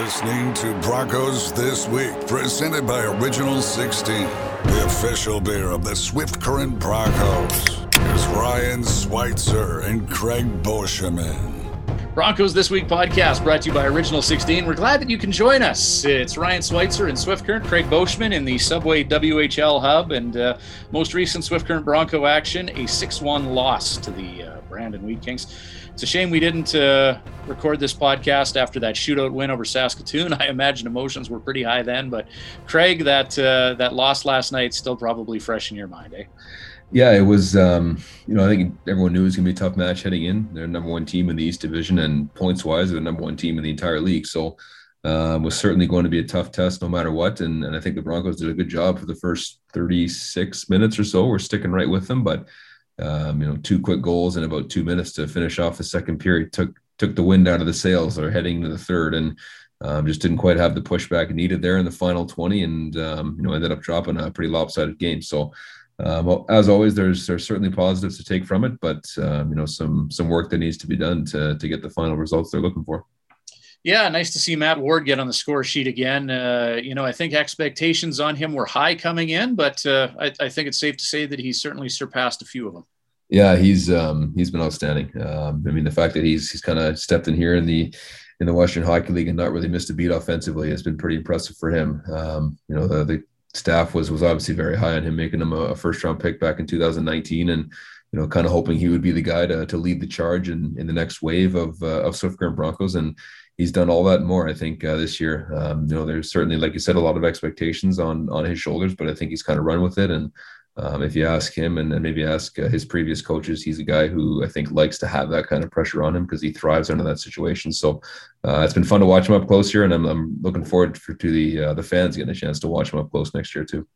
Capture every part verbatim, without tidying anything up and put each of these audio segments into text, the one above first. listening to Broncos This Week, presented by Original sixteen. The official beer of the Swift Current Broncos is Ryan Schweitzer and Craig Boscheman. Broncos This Week podcast brought to you by Original sixteen. We're glad that you can join us. It's Ryan Schweitzer and Swift Current, Craig Boscheman in the Subway W H L hub, and uh, most recent Swift Current Bronco action, a six one loss to the uh, Brandon Wheat Kings. It's a shame we didn't uh, record this podcast after that shootout win over Saskatoon. I imagine emotions were pretty high then, but Craig, that uh, that loss last night still probably fresh in your mind, eh? Yeah, it was, um, you know, I think everyone knew it was going to be a tough match heading in. They're number one team in the East Division, and points-wise, they're the number one team in the entire league. So uh, it was certainly going to be a tough test no matter what, and, and I think the Broncos did a good job for the first thirty-six minutes or so. We're sticking right with them, but, um, you know, two quick goals in about two minutes to finish off the second period took took the wind out of the sails. They're heading into the third, and um, just didn't quite have the pushback needed there in the final twenty, and, um, you know, ended up dropping a pretty lopsided game. So, Um, well, as always, there's there's certainly positives to take from it, but um, you know some some work that needs to be done to to get the final results they're looking for. Yeah, nice to see Matt Ward get on the score sheet again. Uh, you know, I think expectations on him were high coming in, but uh, I, I think it's safe to say that he's certainly surpassed a few of them. Yeah, he's um, he's been outstanding. Um, I mean, the fact that he's he's kind of stepped in here in the in the Western Hockey League and not really missed a beat offensively has been pretty impressive for him. Um, you know, the, the staff was was obviously very high on him, making him a first round pick back in two thousand nineteen, and you know kind of hoping he would be the guy to to lead the charge in, in the next wave of uh, of Swift Current Broncos, and he's done all that and more, I think, uh, this year. Um, you know, there's certainly, like you said, a lot of expectations on on his shoulders, but I think he's kind of run with it. And um, if you ask him and, and maybe ask uh, his previous coaches, he's a guy who I think likes to have that kind of pressure on him because he thrives under that situation. So uh, it's been fun to watch him up close here, and I'm, I'm looking forward for, to the uh, the fans getting a chance to watch him up close next year too.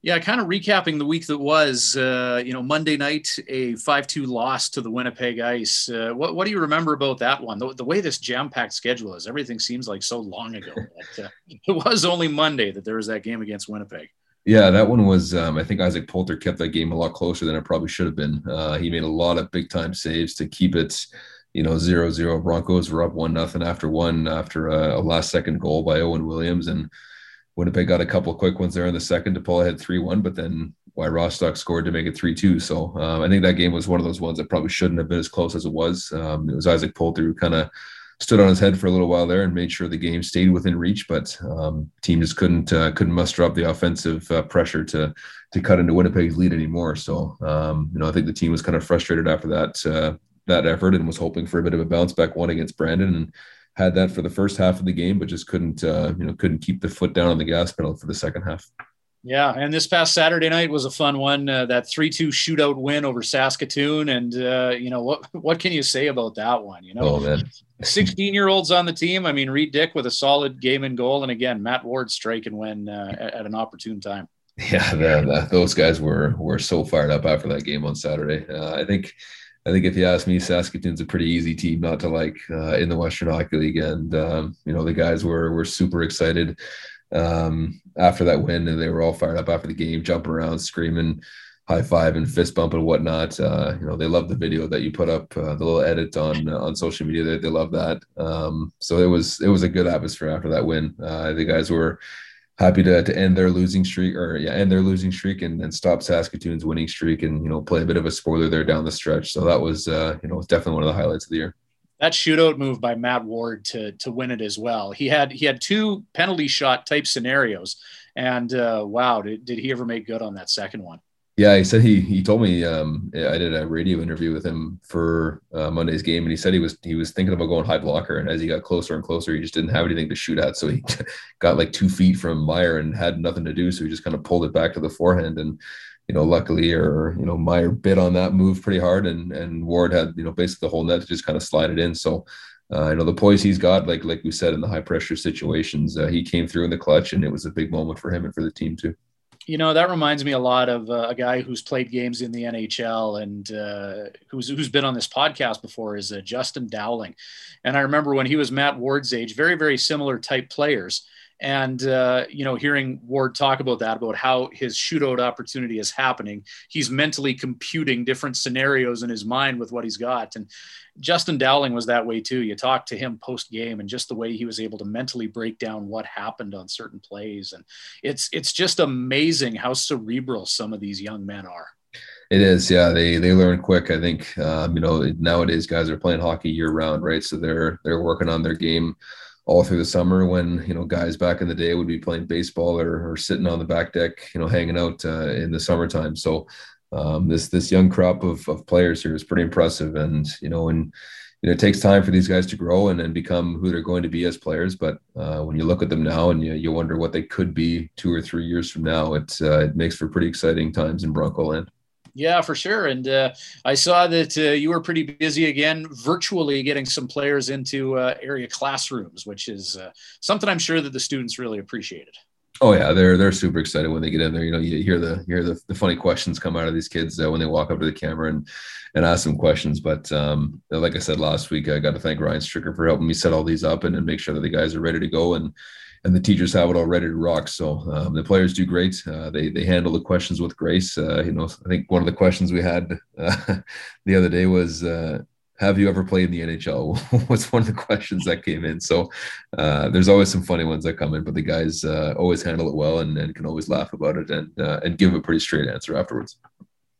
Yeah, kind of recapping the week that was, uh, you know, Monday night, a five two loss to the Winnipeg Ice. Uh, what, what do you remember about that one? The, the way this jam-packed schedule is, everything seems like so long ago. But, uh, it was only Monday that there was that game against Winnipeg. Yeah, that one was, um, I think Isaac Poulter kept that game a lot closer than it probably should have been. Uh, he made a lot of big-time saves to keep it, you know, zero zero. Broncos were up one nothing after one, after a, a last-second goal by Owen Williams. And Winnipeg got a couple of quick ones there in the second to pull ahead three one, but then Wyatt Rostock scored to make it three two. So um, I think that game was one of those ones that probably shouldn't have been as close as it was. Um, it was Isaac Poulter who kind of stood on his head for a little while there and made sure the game stayed within reach, but um, team just couldn't uh, couldn't muster up the offensive uh, pressure to to cut into Winnipeg's lead anymore. So um, you know, I think the team was kind of frustrated after that uh, that effort and was hoping for a bit of a bounce back one against Brandon, and had that for the first half of the game, but just couldn't uh, you know couldn't keep the foot down on the gas pedal for the second half. Yeah, and this past Saturday night was a fun one, uh, that three two shootout win over Saskatoon. And, uh, you know, what what can you say about that one? You know, oh, man. sixteen-year-olds on the team. I mean, Reed Dick with a solid game and goal. And, again, Matt Ward striking when uh, at, at an opportune time. Yeah, the, the, those guys were were so fired up after that game on Saturday. Uh, I think I think if you ask me, Saskatoon's a pretty easy team not to like uh, in the Western Hockey League. And, um, you know, the guys were were super excited um after that win, and they were all fired up after the game, jumping around, screaming, high five and fist bump and whatnot. Uh you know, they love the video that you put up, uh, the little edit on uh, on social media. They, they love that. Um so it was it was a good atmosphere after that win. Uh the guys were happy to to end their losing streak or yeah end their losing streak and, and stop Saskatoon's winning streak, and you know play a bit of a spoiler there down the stretch. So that was uh you know definitely one of the highlights of the year. That shootout move by Matt Ward to to win it as well. He had he had two penalty shot type scenarios, and uh, wow, did, did he ever make good on that second one? Yeah, he said he he told me um, I did a radio interview with him for uh, Monday's game, and he said he was he was thinking about going high blocker, and as he got closer and closer, he just didn't have anything to shoot at, so he got like two feet from Meyer and had nothing to do, so he just kind of pulled it back to the forehand. And you know, luckily, or, you know, Meyer bit on that move pretty hard, and, and Ward had, you know, basically the whole net to just kind of slide it in. So, uh, you know, the poise he's got, like, like we said, in the high pressure situations, uh, he came through in the clutch, and it was a big moment for him and for the team too. You know, that reminds me a lot of uh, a guy who's played games in the N H L and uh, who's who's been on this podcast before, is uh, Justin Dowling. And I remember when he was Matt Ward's age, very, very similar type players. And, uh, you know, hearing Ward talk about that, about how his shootout opportunity is happening, he's mentally computing different scenarios in his mind with what he's got. And Justin Dowling was that way too. You talk to him post game and just the way he was able to mentally break down what happened on certain plays. And it's, it's just amazing how cerebral some of these young men are. It is. Yeah. They, they learn quick. I think, um, you know, nowadays guys are playing hockey year round, right? So they're, they're working on their game all through the summer, when, you know, guys back in the day would be playing baseball or, or sitting on the back deck, you know, hanging out uh, in the summertime. So um, this, this young crop of, of players here is pretty impressive. And, you know, and, you know, it takes time for these guys to grow and, and become who they're going to be as players. But uh, when you look at them now and you, you wonder what they could be two or three years from now, it's, uh, it makes for pretty exciting times in Bronco land. Yeah, for sure. And uh, I saw that uh, you were pretty busy again, virtually getting some players into uh, area classrooms, which is uh, something I'm sure that the students really appreciated. Oh yeah, they're they're super excited when they get in there. You know, you hear the hear the, the funny questions come out of these kids uh, when they walk up to the camera and and ask some questions. But um, like I said last week, I got to thank Ryan Stricker for helping me set all these up and, and make sure that the guys are ready to go and. And the teachers have it all ready to rock. So um, the players do great. Uh, they they handle the questions with grace. Uh, you know, I think one of the questions we had uh, the other day was, uh, "Have you ever played in the N H L?" was one of the questions that came in. So uh, there's always some funny ones that come in, but the guys uh, always handle it well and, and can always laugh about it and uh, and give a pretty straight answer afterwards.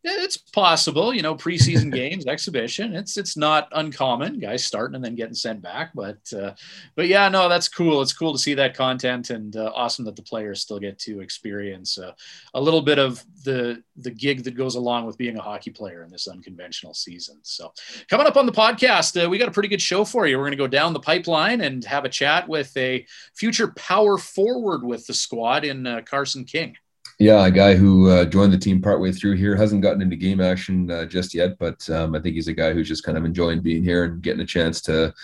It's possible, you know, preseason games, exhibition. It's it's not uncommon, guys starting and then getting sent back. But, uh, but yeah, no, that's cool. It's cool to see that content, and uh, awesome that the players still get to experience uh, a little bit of the the gig that goes along with being a hockey player in this unconventional season. So coming up on the podcast, uh, we got a pretty good show for you. We're going to go down the pipeline and have a chat with a future power forward with the squad in uh, Carson King. Yeah, a guy who uh, joined the team partway through here, hasn't gotten into game action uh, just yet, but um, I think he's a guy who's just kind of enjoying being here and getting a chance to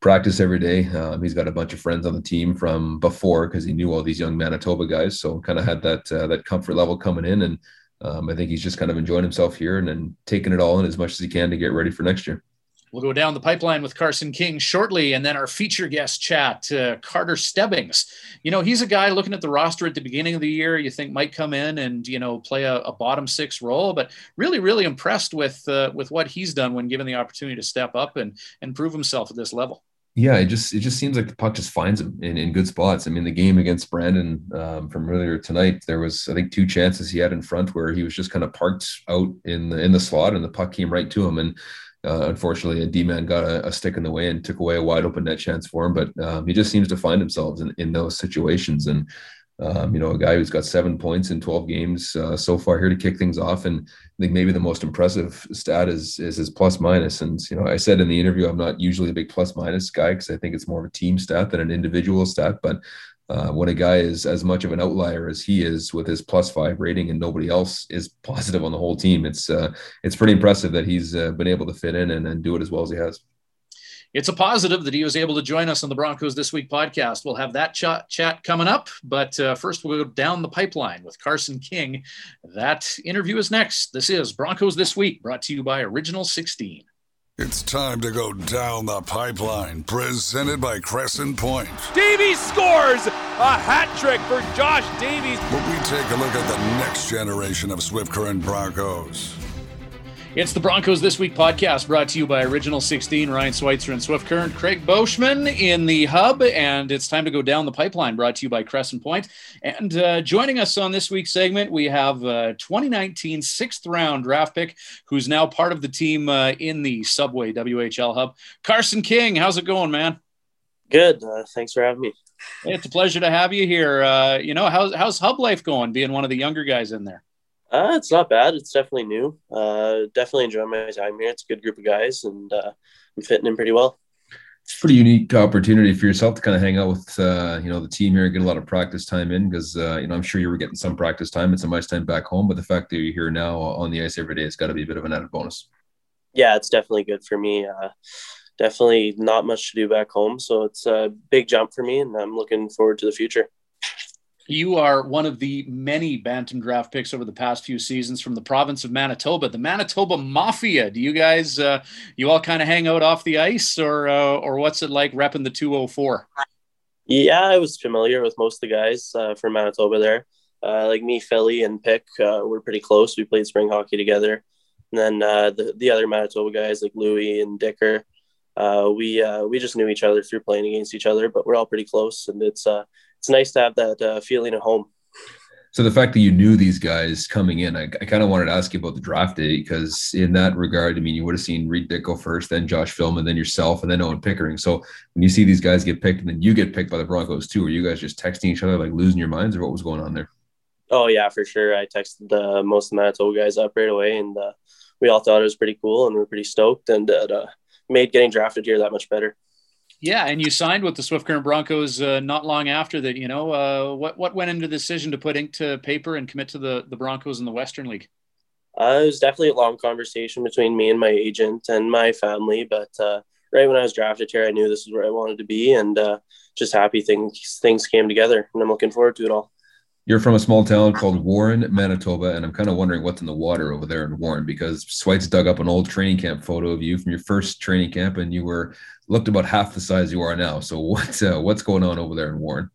practice every day. Um, he's got a bunch of friends on the team from before because he knew all these young Manitoba guys, so kind of had that uh, that comfort level coming in, and um, I think he's just kind of enjoying himself here and, and taking it all in as much as he can to get ready for next year. We'll go down the pipeline with Carson King shortly, and then our feature guest chat, uh, Carter Stebbings. You know, he's a guy looking at the roster at the beginning of the year you think might come in and, you know, play a, a bottom six role, but really, really impressed with uh, with what he's done when given the opportunity to step up and, and prove himself at this level. Yeah, it just it just seems like the puck just finds him in, in good spots. I mean, the game against Brandon um, from earlier tonight, there was, I think, two chances he had in front where he was just kind of parked out in the, in the slot, and the puck came right to him, and Uh, unfortunately, a D-man got a, a stick in the way and took away a wide open net chance for him. But um, he just seems to find himself in, in those situations. And, um, you know, a guy who's got seven points in twelve games uh, so far here to kick things off. And I think maybe the most impressive stat is, is his plus minus. And, you know, I said in the interview, I'm not usually a big plus minus guy because I think it's more of a team stat than an individual stat. But uh, when a guy is as much of an outlier as he is with his plus five rating and nobody else is positive on the whole team, it's uh, it's pretty impressive that he's uh, been able to fit in and, and do it as well as he has. It's a positive that he was able to join us on the Broncos This Week podcast. We'll have that chat, chat coming up, but uh, first we'll go down the pipeline with Carson King. That interview is next. This is Broncos This Week, brought to you by Original sixteen. It's time to go down the pipeline, presented by Crescent Point. Davies scores! A hat trick for Josh Davies. But we take a look at the next generation of Swift Current Broncos. It's the Broncos This Week podcast, brought to you by Original sixteen, Ryan Schweitzer and Swift Current, Craig Boschman in the hub, and it's time to go down the pipeline, brought to you by Crescent Point. And uh, joining us on this week's segment, we have uh, twenty nineteen sixth round draft pick, who's now part of the team uh, in the Subway W H L hub, Carson King. How's it going, man? Good. Uh, thanks for having me. It's a pleasure to have you here. Uh, you know, how's, how's hub life going, being one of the younger guys in there? Uh, it's not bad. It's definitely new. Uh, definitely enjoying my time here. It's a good group of guys, and uh, I'm fitting in pretty well. It's a pretty unique opportunity for yourself to kind of hang out with, uh, you know, the team here and get a lot of practice time in because, uh, you know, I'm sure you were getting some practice time and some ice time back home, but the fact that you're here now on the ice every day has got to be a bit of an added bonus. Yeah, it's definitely good for me. Uh, definitely not much to do back home, so it's a big jump for me, and I'm looking forward to the future. You are one of the many Bantam draft picks over the past few seasons from the province of Manitoba, the Manitoba Mafia. Do you guys, uh, you all kind of hang out off the ice, or uh, or what's it like repping the two oh four? Yeah, I was familiar with most of the guys uh, from Manitoba there. Uh, like me, Philly, and Pick uh, were pretty close. We played spring hockey together. And then uh, the, the other Manitoba guys like Louie and Dicker, uh, we uh, we just knew each other through playing against each other, but we're all pretty close. And it's uh, it's nice to have that uh, feeling at home. So the fact that you knew these guys coming in, I, I kind of wanted to ask you about the draft day, because in that regard, I mean, you would have seen Reed Dick go first, then Josh Filman, then yourself, and then Owen Pickering. So when you see these guys get picked and then you get picked by the Broncos too, were you guys just texting each other, like losing your minds, or what was going on there? Oh, yeah, for sure. I texted uh, most of the Manitoba guys up right away, and uh, we all thought it was pretty cool, and we were pretty stoked, and it uh, made getting drafted here that much better. Yeah, and you signed with the Swift Current Broncos uh, not long after that. You know, uh, what what went into the decision to put ink to paper and commit to the, the Broncos in the Western League? Uh, it was definitely a long conversation between me and my agent and my family, but uh, right when I was drafted here, I knew this is where I wanted to be, and uh, just happy things things came together, and I'm looking forward to it all. You're from a small town called Warren, Manitoba, and I'm kind of wondering what's in the water over there in Warren, because Swites dug up an old training camp photo of you from your first training camp, and you were looked about half the size you are now. So what's uh, what's going on over there in Warren?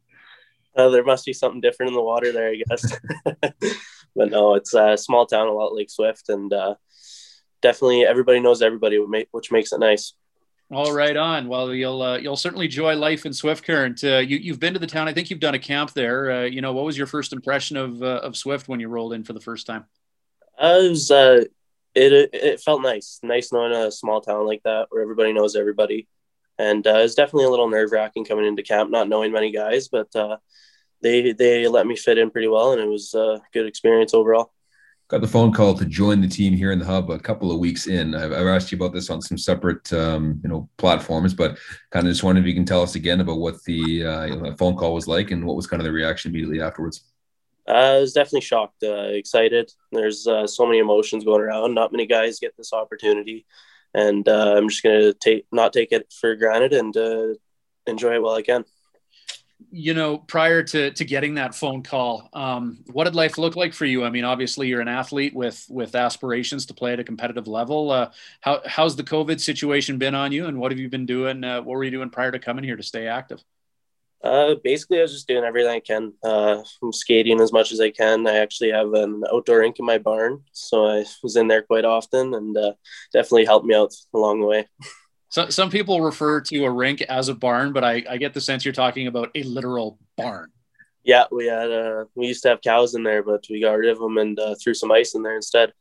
Uh, there must be something different in the water there, I guess. But no, it's a small town, a lot like Swift, and uh, definitely everybody knows everybody, which makes it nice. All right on. Well, you'll uh, you'll certainly enjoy life in Swift Current. Uh, you, you've been to the town. I think you've done a camp there. Uh, you know, what was your first impression of uh, of Swift when you rolled in for the first time? I was, uh, it it felt nice. Nice knowing a small town like that where everybody knows everybody. And uh, it was definitely a little nerve-wracking coming into camp, not knowing many guys, but uh, they they let me fit in pretty well, and it was a good experience overall. Got the phone call to join the team here in the hub a couple of weeks in. I've, I've asked you about this on some separate, um, you know, platforms, but kind of just wondering if you can tell us again about what the uh, you know, phone call was like and what was kind of the reaction immediately afterwards. I was definitely shocked, uh, excited. There's uh, so many emotions going around. Not many guys get this opportunity, and uh, I'm just going to take not take it for granted and uh, enjoy it while I can. You know, prior to, to getting that phone call, um, what did life look like for you? I mean, obviously you're an athlete with, with aspirations to play at a competitive level. Uh, how, how's the COVID situation been on you, and what have you been doing? Uh, what were you doing prior to coming here to stay active? Uh, basically I was just doing everything I can. Uh, I'm skating as much as I can. I actually have an outdoor rink in my barn, so I was in there quite often, and uh, definitely helped me out along the way. So some people refer to a rink as a barn, but I, I get the sense you're talking about a literal barn. Yeah, we had uh, we used to have cows in there, but we got rid of them and uh, threw some ice in there instead.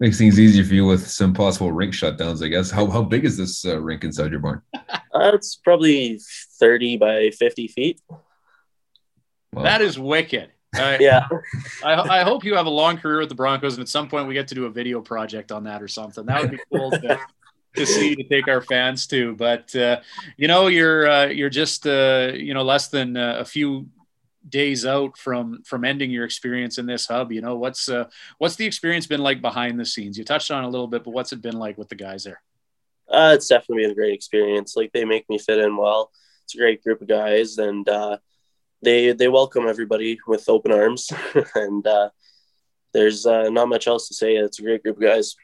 Makes things easier for you with some possible rink shutdowns, I guess. How how big is this uh, rink inside your barn? Uh, it's probably thirty by fifty feet. Wow. That is wicked. Uh, yeah, I, I hope you have a long career with the Broncos, and at some point we get to do a video project on that or something. That would be cool to to see, to take our fans to. But uh, you know, you're uh, you're just uh, you know, less than uh, a few days out from from ending your experience in this hub. You know, what's uh, what's the experience been like behind the scenes? You touched on it a little bit, but what's it been like with the guys there? Uh, it's definitely been a great experience. Like, they make me fit in well. It's a great group of guys, and uh, they they welcome everybody with open arms. And uh, there's uh, not much else to say. It's a great group of guys.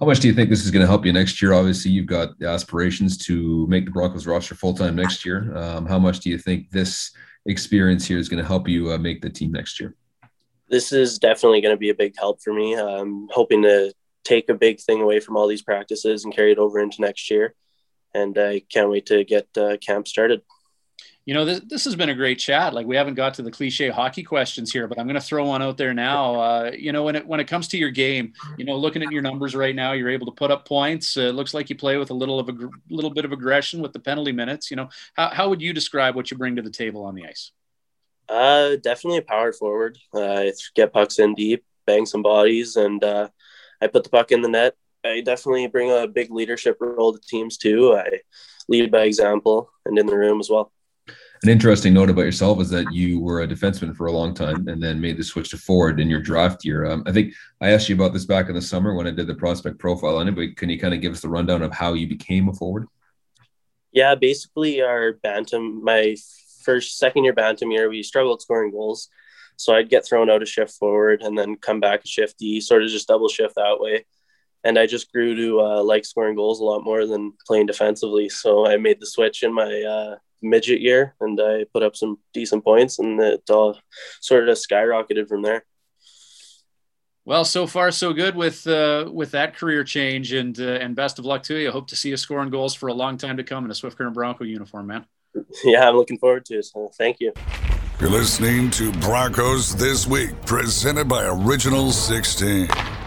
How much do you think this is going to help you next year? Obviously, you've got aspirations to make the Broncos roster full-time next year. Um, how much do you think this experience here is going to help you uh, make the team next year? This is definitely going to be a big help for me. I'm hoping to take a big thing away from all these practices and carry it over into next year. And I can't wait to get uh, camp started. You know, this, this has been a great chat. Like, we haven't got to the cliche hockey questions here, but I'm going to throw one out there now. Uh, you know, when it, when it comes to your game, you know, looking at your numbers right now, you're able to put up points. Uh, it looks like you play with a little of a little bit of aggression with the penalty minutes. You know, how, how would you describe what you bring to the table on the ice? Uh, definitely a power forward. Uh, get pucks in deep, bang some bodies, and uh, I put the puck in the net. I definitely bring a big leadership role to teams too. I lead by example and in the room as well. An interesting note about yourself is that you were a defenseman for a long time and then made the switch to forward in your draft year. Um, I think I asked you about this back in the summer when I did the prospect profile on it, but can you kind of give us the rundown of how you became a forward? Yeah, basically our Bantam, my first, second year Bantam year, we struggled scoring goals. So I'd get thrown out a shift forward and then come back a shift D, sort of just double shift that way. And I just grew to uh, like scoring goals a lot more than playing defensively. So I made the switch in my uh, midget year, and I put up some decent points, and it all sort of skyrocketed from there. Well, so far so good with uh, with that career change, and uh, and best of luck to you. I hope to see you scoring goals for a long time to come in a Swift Current Bronco uniform, man. Yeah, I'm looking forward to it, so thank you. You're listening to Broncos This Week, presented by Original sixteen,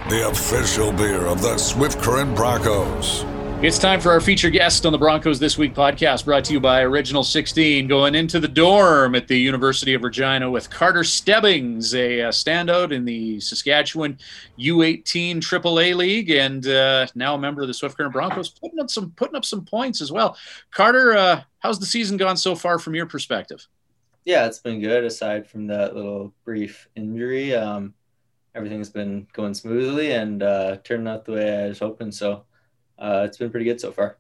the official beer of the Swift Current Broncos. It's time for our feature guest on the Broncos This Week podcast, brought to you by Original sixteen. Going into the dorm at the University of Regina with Carter Stebbings, a uh, standout in the Saskatchewan U eighteen triple A League, and uh, now a member of the Swift Current Broncos, putting up some putting up some points as well. Carter, uh, how's the season gone so far from your perspective? Yeah, it's been good. Aside from that little brief injury, um, everything's been going smoothly and uh, turning out the way I was hoping, so. Uh, it's been pretty good so far.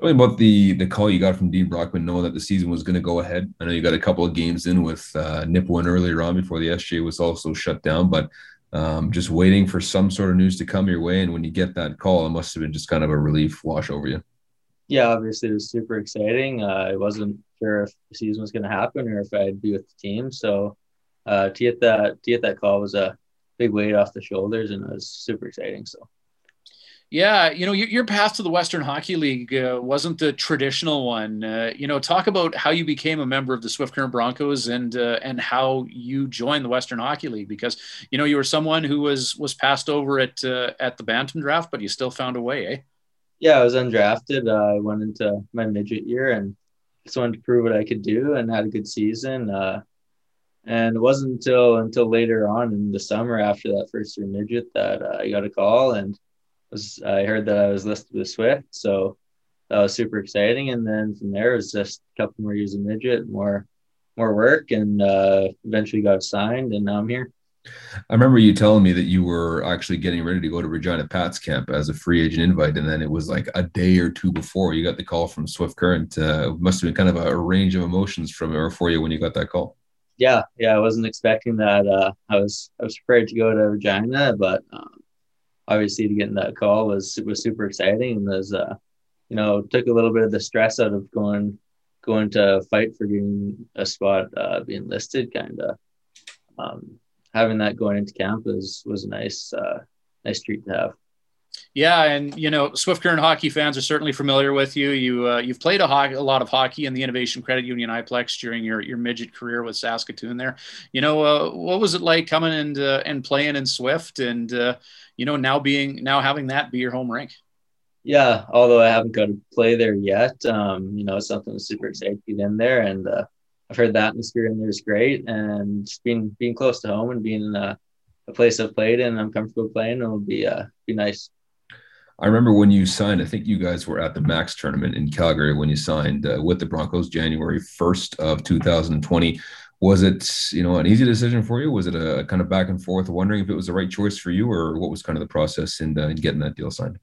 Tell me about the, the call you got from Dean Brockman, knowing that the season was going to go ahead. I know you got a couple of games in with uh, Nip one earlier on before the S J was also shut down, but um, just waiting for some sort of news to come your way. And when you get that call, it must have been just kind of a relief wash over you. Yeah, obviously it was super exciting. Uh, I wasn't sure if the season was going to happen or if I'd be with the team. So uh, to get that to get that call was a big weight off the shoulders, and it was super exciting. So. Yeah, you know, your path to the Western Hockey League uh, wasn't the traditional one. Uh, you know, talk about how you became a member of the Swift Current Broncos and uh, and how you joined the Western Hockey League, because, you know, you were someone who was was passed over at uh, at the Bantam draft, but you still found a way, eh? Yeah, I was undrafted. Uh, I went into my midget year and just wanted to prove what I could do, and had a good season. Uh, and it wasn't until, until later on in the summer after that first year midget that uh, I got a call, and Was, I heard that I was listed with Swift, so that was super exciting. And then from there, it was just a couple more years of midget, more more work, and uh, eventually got signed, and now I'm here. I remember you telling me that you were actually getting ready to go to Regina Pats camp as a free agent invite, and then it was like a day or two before you got the call from Swift Current. Uh, it must have been kind of a range of emotions from or for you when you got that call. Yeah, yeah, I wasn't expecting that. Uh, I was I was prepared to go to Regina, but. Um, Obviously, to getting that call was was super exciting, and was uh, you know took a little bit of the stress out of going going to fight for getting a spot, uh, being listed, kind of um, having that going into camp was was a nice uh, nice treat to have. Yeah, and you know, Swift Current hockey fans are certainly familiar with you. You uh, you've played a, ho- a lot of hockey in the Innovation Credit Union Iplex during your, your midget career with Saskatoon. There, you know, uh, what was it like coming and uh, and playing in Swift, and uh, you know now being now having that be your home rink? Yeah, although I haven't got to play there yet, um, you know, it's something super exciting to get in there, and uh, I've heard the atmosphere in there is great, and being being close to home and being in a, a place I've played in, I'm comfortable playing, it'll be uh, be nice. I remember when you signed, I think you guys were at the MAX tournament in Calgary when you signed uh, with the Broncos January first of two thousand twenty. Was it, you know, an easy decision for you? Was it a kind of back and forth wondering if it was the right choice for you, or what was kind of the process in, uh, in getting that deal signed?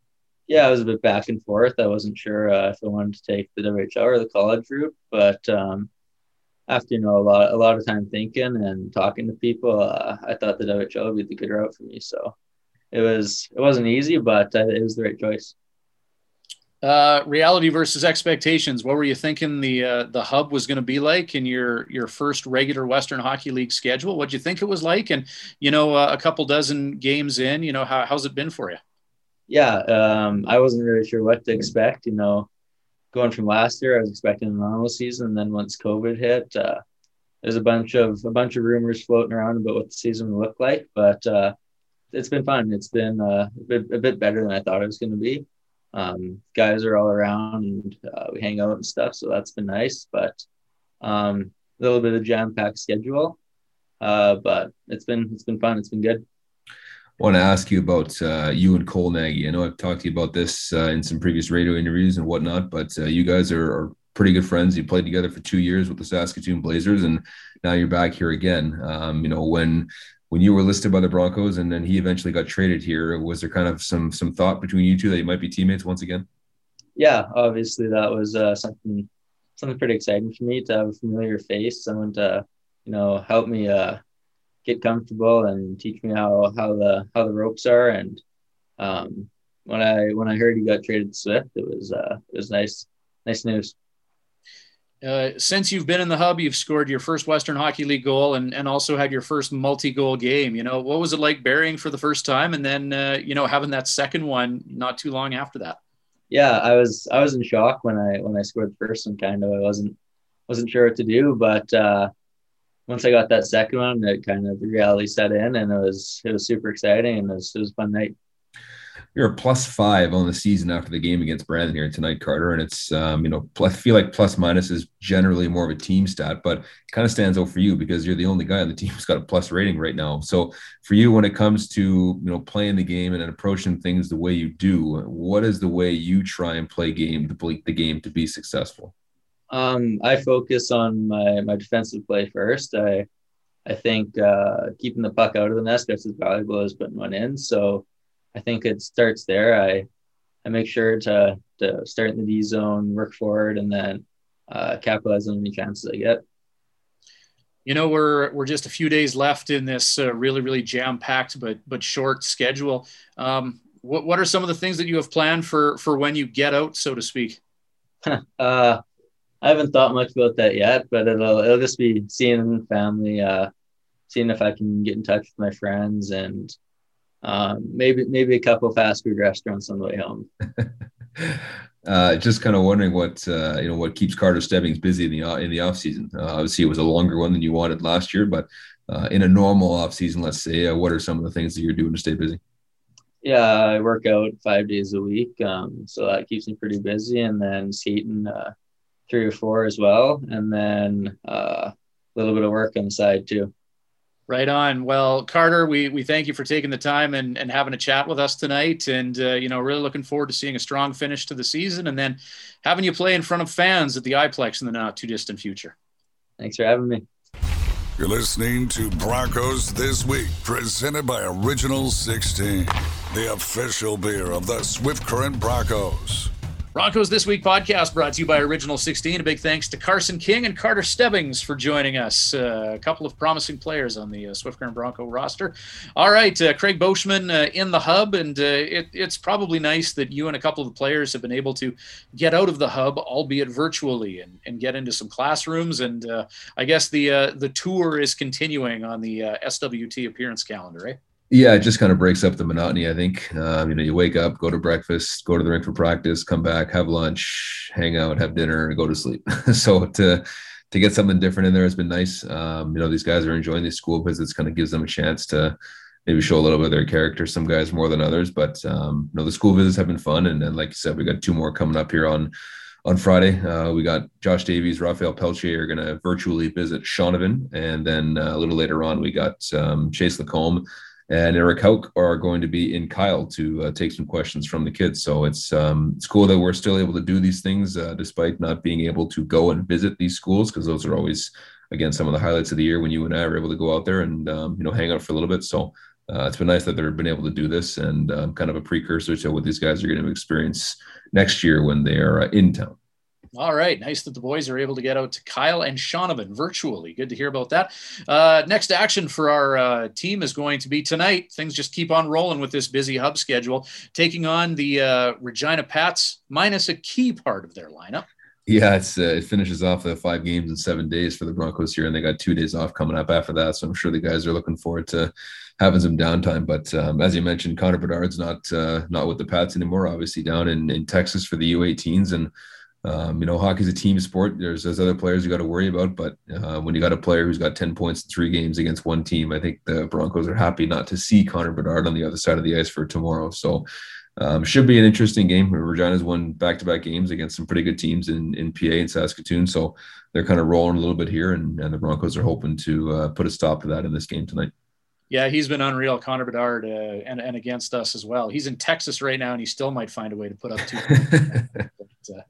Yeah, it was a bit back and forth. I wasn't sure uh, if I wanted to take the W H L or the college route, but um, after, you know, a lot, a lot of time thinking and talking to people, uh, I thought the W H L would be the good route for me, so. It was, it wasn't easy, but uh, it was the right choice. Uh, reality versus expectations. What were you thinking the, uh, the hub was going to be like in your, your first regular Western Hockey League schedule? What'd you think it was like? And, you know, uh, a couple dozen games in, you know, how, how's it been for you? Yeah. Um, I wasn't really sure what to expect, you know, going from last year, I was expecting a normal season. And then once COVID hit, uh, there's a bunch of, a bunch of rumors floating around about what the season would look like, but, uh, it's been fun. It's been uh, a, bit, a bit better than I thought it was going to be. Um, guys are all around, and uh, we hang out and stuff, so that's been nice. But um, a little bit of jam-packed schedule, uh, but it's been it's been fun. It's been good. I want to ask you about uh, you and Cole Nagy. I know I've talked to you about this uh, in some previous radio interviews and whatnot, but uh, you guys are, are pretty good friends. You played together for two years with the Saskatoon Blazers, and now you're back here again. Um, you know when. When you were listed by the Broncos and then he eventually got traded here, was there kind of some some thought between you two that you might be teammates once again? Yeah, obviously that was uh, something something pretty exciting for me to have a familiar face, someone to you know help me uh, get comfortable and teach me how how the how the ropes are. And um, when I when I heard he got traded to Swift, it was uh, it was nice nice news. Uh, since you've been in the hub, you've scored your first Western Hockey League goal and, and also had your first multi-goal game. You know, what was it like burying for the first time and then, uh, you know, having that second one not too long after that? Yeah, I was I was in shock when I when I scored the first one. Kind of, I wasn't wasn't sure what to do, but uh, once I got that second one, it kind of the reality set in, and it was it was super exciting, and it was, it was a fun night. You're a plus five on the season after the game against Brandon here tonight, Carter. And it's, um, you know, I feel like plus minus is generally more of a team stat, but it kind of stands out for you because you're the only guy on the team who's got a plus rating right now. So for you, when it comes to, you know, playing the game and approaching things the way you do, what is the way you try and play game to play the game to be successful? Um, I focus on my, my defensive play first. I, I think uh, keeping the puck out of the net is as valuable as putting one in. So I think it starts there. I I make sure to, to start in the D zone, work forward, and then uh, capitalize on any chances I get. You know, we're we're just a few days left in this uh, really, really jam-packed but but short schedule. Um, what what are some of the things that you have planned for for when you get out, so to speak? uh, I haven't thought much about that yet, but it'll it'll just be seeing family, uh, seeing if I can get in touch with my friends and. Um, maybe maybe a couple of fast food restaurants on the way home. uh, just kind of wondering what uh, you know what keeps Carter Stebbings busy in the in the off season. Uh, obviously, it was a longer one than you wanted last year, but uh, in a normal off season, let's say, uh, what are some of the things that you're doing to stay busy? Yeah, I work out five days a week, um, so that keeps me pretty busy, and then skating uh, three or four as well, and then uh, a little bit of work on the side too. Right on. Well, Carter, we, we thank you for taking the time and, and having a chat with us tonight. And, uh, you know, really looking forward to seeing a strong finish to the season and then having you play in front of fans at the Iplex in the not too distant future. Thanks for having me. You're listening to Broncos This Week, presented by Original sixteen, the official beer of the Swift Current Broncos. Broncos This Week podcast brought to you by Original sixteen. A big thanks to Carson King and Carter Stebbings for joining us. Uh, a couple of promising players on the uh, Swift Current Bronco roster. All right, uh, Craig Boschman uh, in the hub, and uh, it, it's probably nice that you and a couple of the players have been able to get out of the hub, albeit virtually, and, and get into some classrooms. And uh, I guess the uh, the tour is continuing on the uh, S W T appearance calendar, right? Eh? Yeah, it just kind of breaks up the monotony, I think. Um, you know, you wake up, go to breakfast, go to the rink for practice, come back, have lunch, hang out, have dinner, and go to sleep. So to to get something different in there has been nice. Um, you know, these guys are enjoying these school visits, kind of gives them a chance to maybe show a little bit of their character, some guys more than others. But, um, you know, the school visits have been fun. And, and like you said, we got two more coming up here on On Friday, uh, we got Josh Davies, Raphael Peltier are going to virtually visit Shaunavon. And then uh, a little later on, we got um, Chase Lacombe and Eric Houck are going to be in Kyle to uh, take some questions from the kids. So it's um, it's cool that we're still able to do these things uh, despite not being able to go and visit these schools, because those are always, again, some of the highlights of the year when you and I were able to go out there and um, you know hang out for a little bit. So uh, it's been nice that they've been able to do this, and um, kind of a precursor to what these guys are going to experience next year when they are uh, in town. All right. Nice that the boys are able to get out to Kyle and Shaunavon virtually. Good to hear about that. Uh, next action for our uh, team is going to be tonight. Things just keep on rolling with this busy hub schedule, taking on the uh, Regina Pats minus a key part of their lineup. Yeah, it's, uh, it finishes off the five games in seven days for the Broncos here, and they got two days off coming up after that. So I'm sure the guys are looking forward to having some downtime. But um, as you mentioned, Connor Bedard's not uh, not with the Pats anymore, obviously down in, in Texas for the U eighteens. And Um, you know, hockey's a team sport. There's, there's other players you got to worry about, but uh, when you got a player who's got ten points in three games against one team, I think the Broncos are happy not to see Connor Bedard on the other side of the ice for tomorrow. So um, should be an interesting game. Regina's won back-to-back games against some pretty good teams in, in P A and Saskatoon, so they're kind of rolling a little bit here, and, and the Broncos are hoping to uh, put a stop to that in this game tonight. Yeah, he's been unreal, Connor Bedard, uh, and, and against us as well. He's in Texas right now, and he still might find a way to put up two. Uh,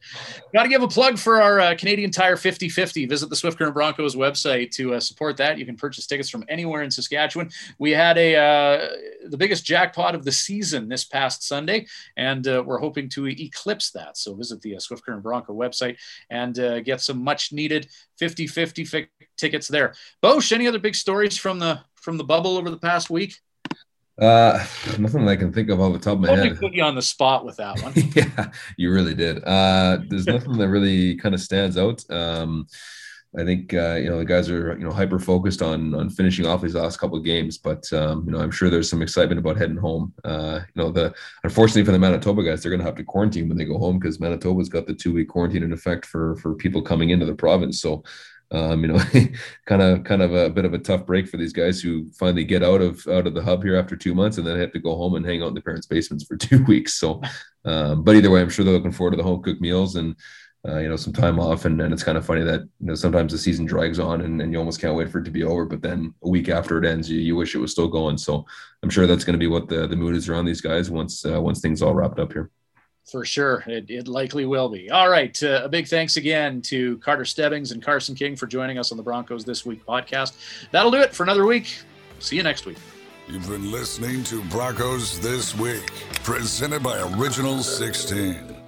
got to give a plug for our uh, Canadian Tire fifty fifty. Visit the Swift Current Broncos website to uh, support that. You can purchase tickets from anywhere in Saskatchewan. We had a uh, the biggest jackpot of the season this past Sunday, and uh, we're hoping to eclipse that. So visit the uh, Swift Current Bronco website and uh, get some much-needed fifty fifty f- tickets there. Bosch, any other big stories from the from the bubble over the past week? Uh, nothing that I can think of off the top of my totally head. Put you on the spot with that one. Yeah, you really did. Uh, there's nothing that really kind of stands out. Um, I think, uh, you know, the guys are, you know, hyper focused on, on finishing off these last couple of games, but, um, you know, I'm sure there's some excitement about heading home. Uh, you know, the, unfortunately for the Manitoba guys, they're going to have to quarantine when they go home, because Manitoba's got the two week quarantine in effect for, for people coming into the province. So, um, you know, kind of, kind of a bit of a tough break for these guys who finally get out of, out of the hub here after two months and then have to go home and hang out in the parents' basements for two weeks. So, um, but either way, I'm sure they're looking forward to the home cooked meals and, Uh, you know, some time off. And, and it's kind of funny that, you know, sometimes the season drags on and, and you almost can't wait for it to be over. But then a week after it ends, you, you wish it was still going. So I'm sure that's going to be what the, the mood is around these guys once uh, once things all wrapped up here. For sure. It, it likely will be. All right. Uh, a big thanks again to Carter Stebbings and Carson King for joining us on the Broncos This Week podcast. That'll do it for another week. See you next week. You've been listening to Broncos This Week, presented by Original sixteen.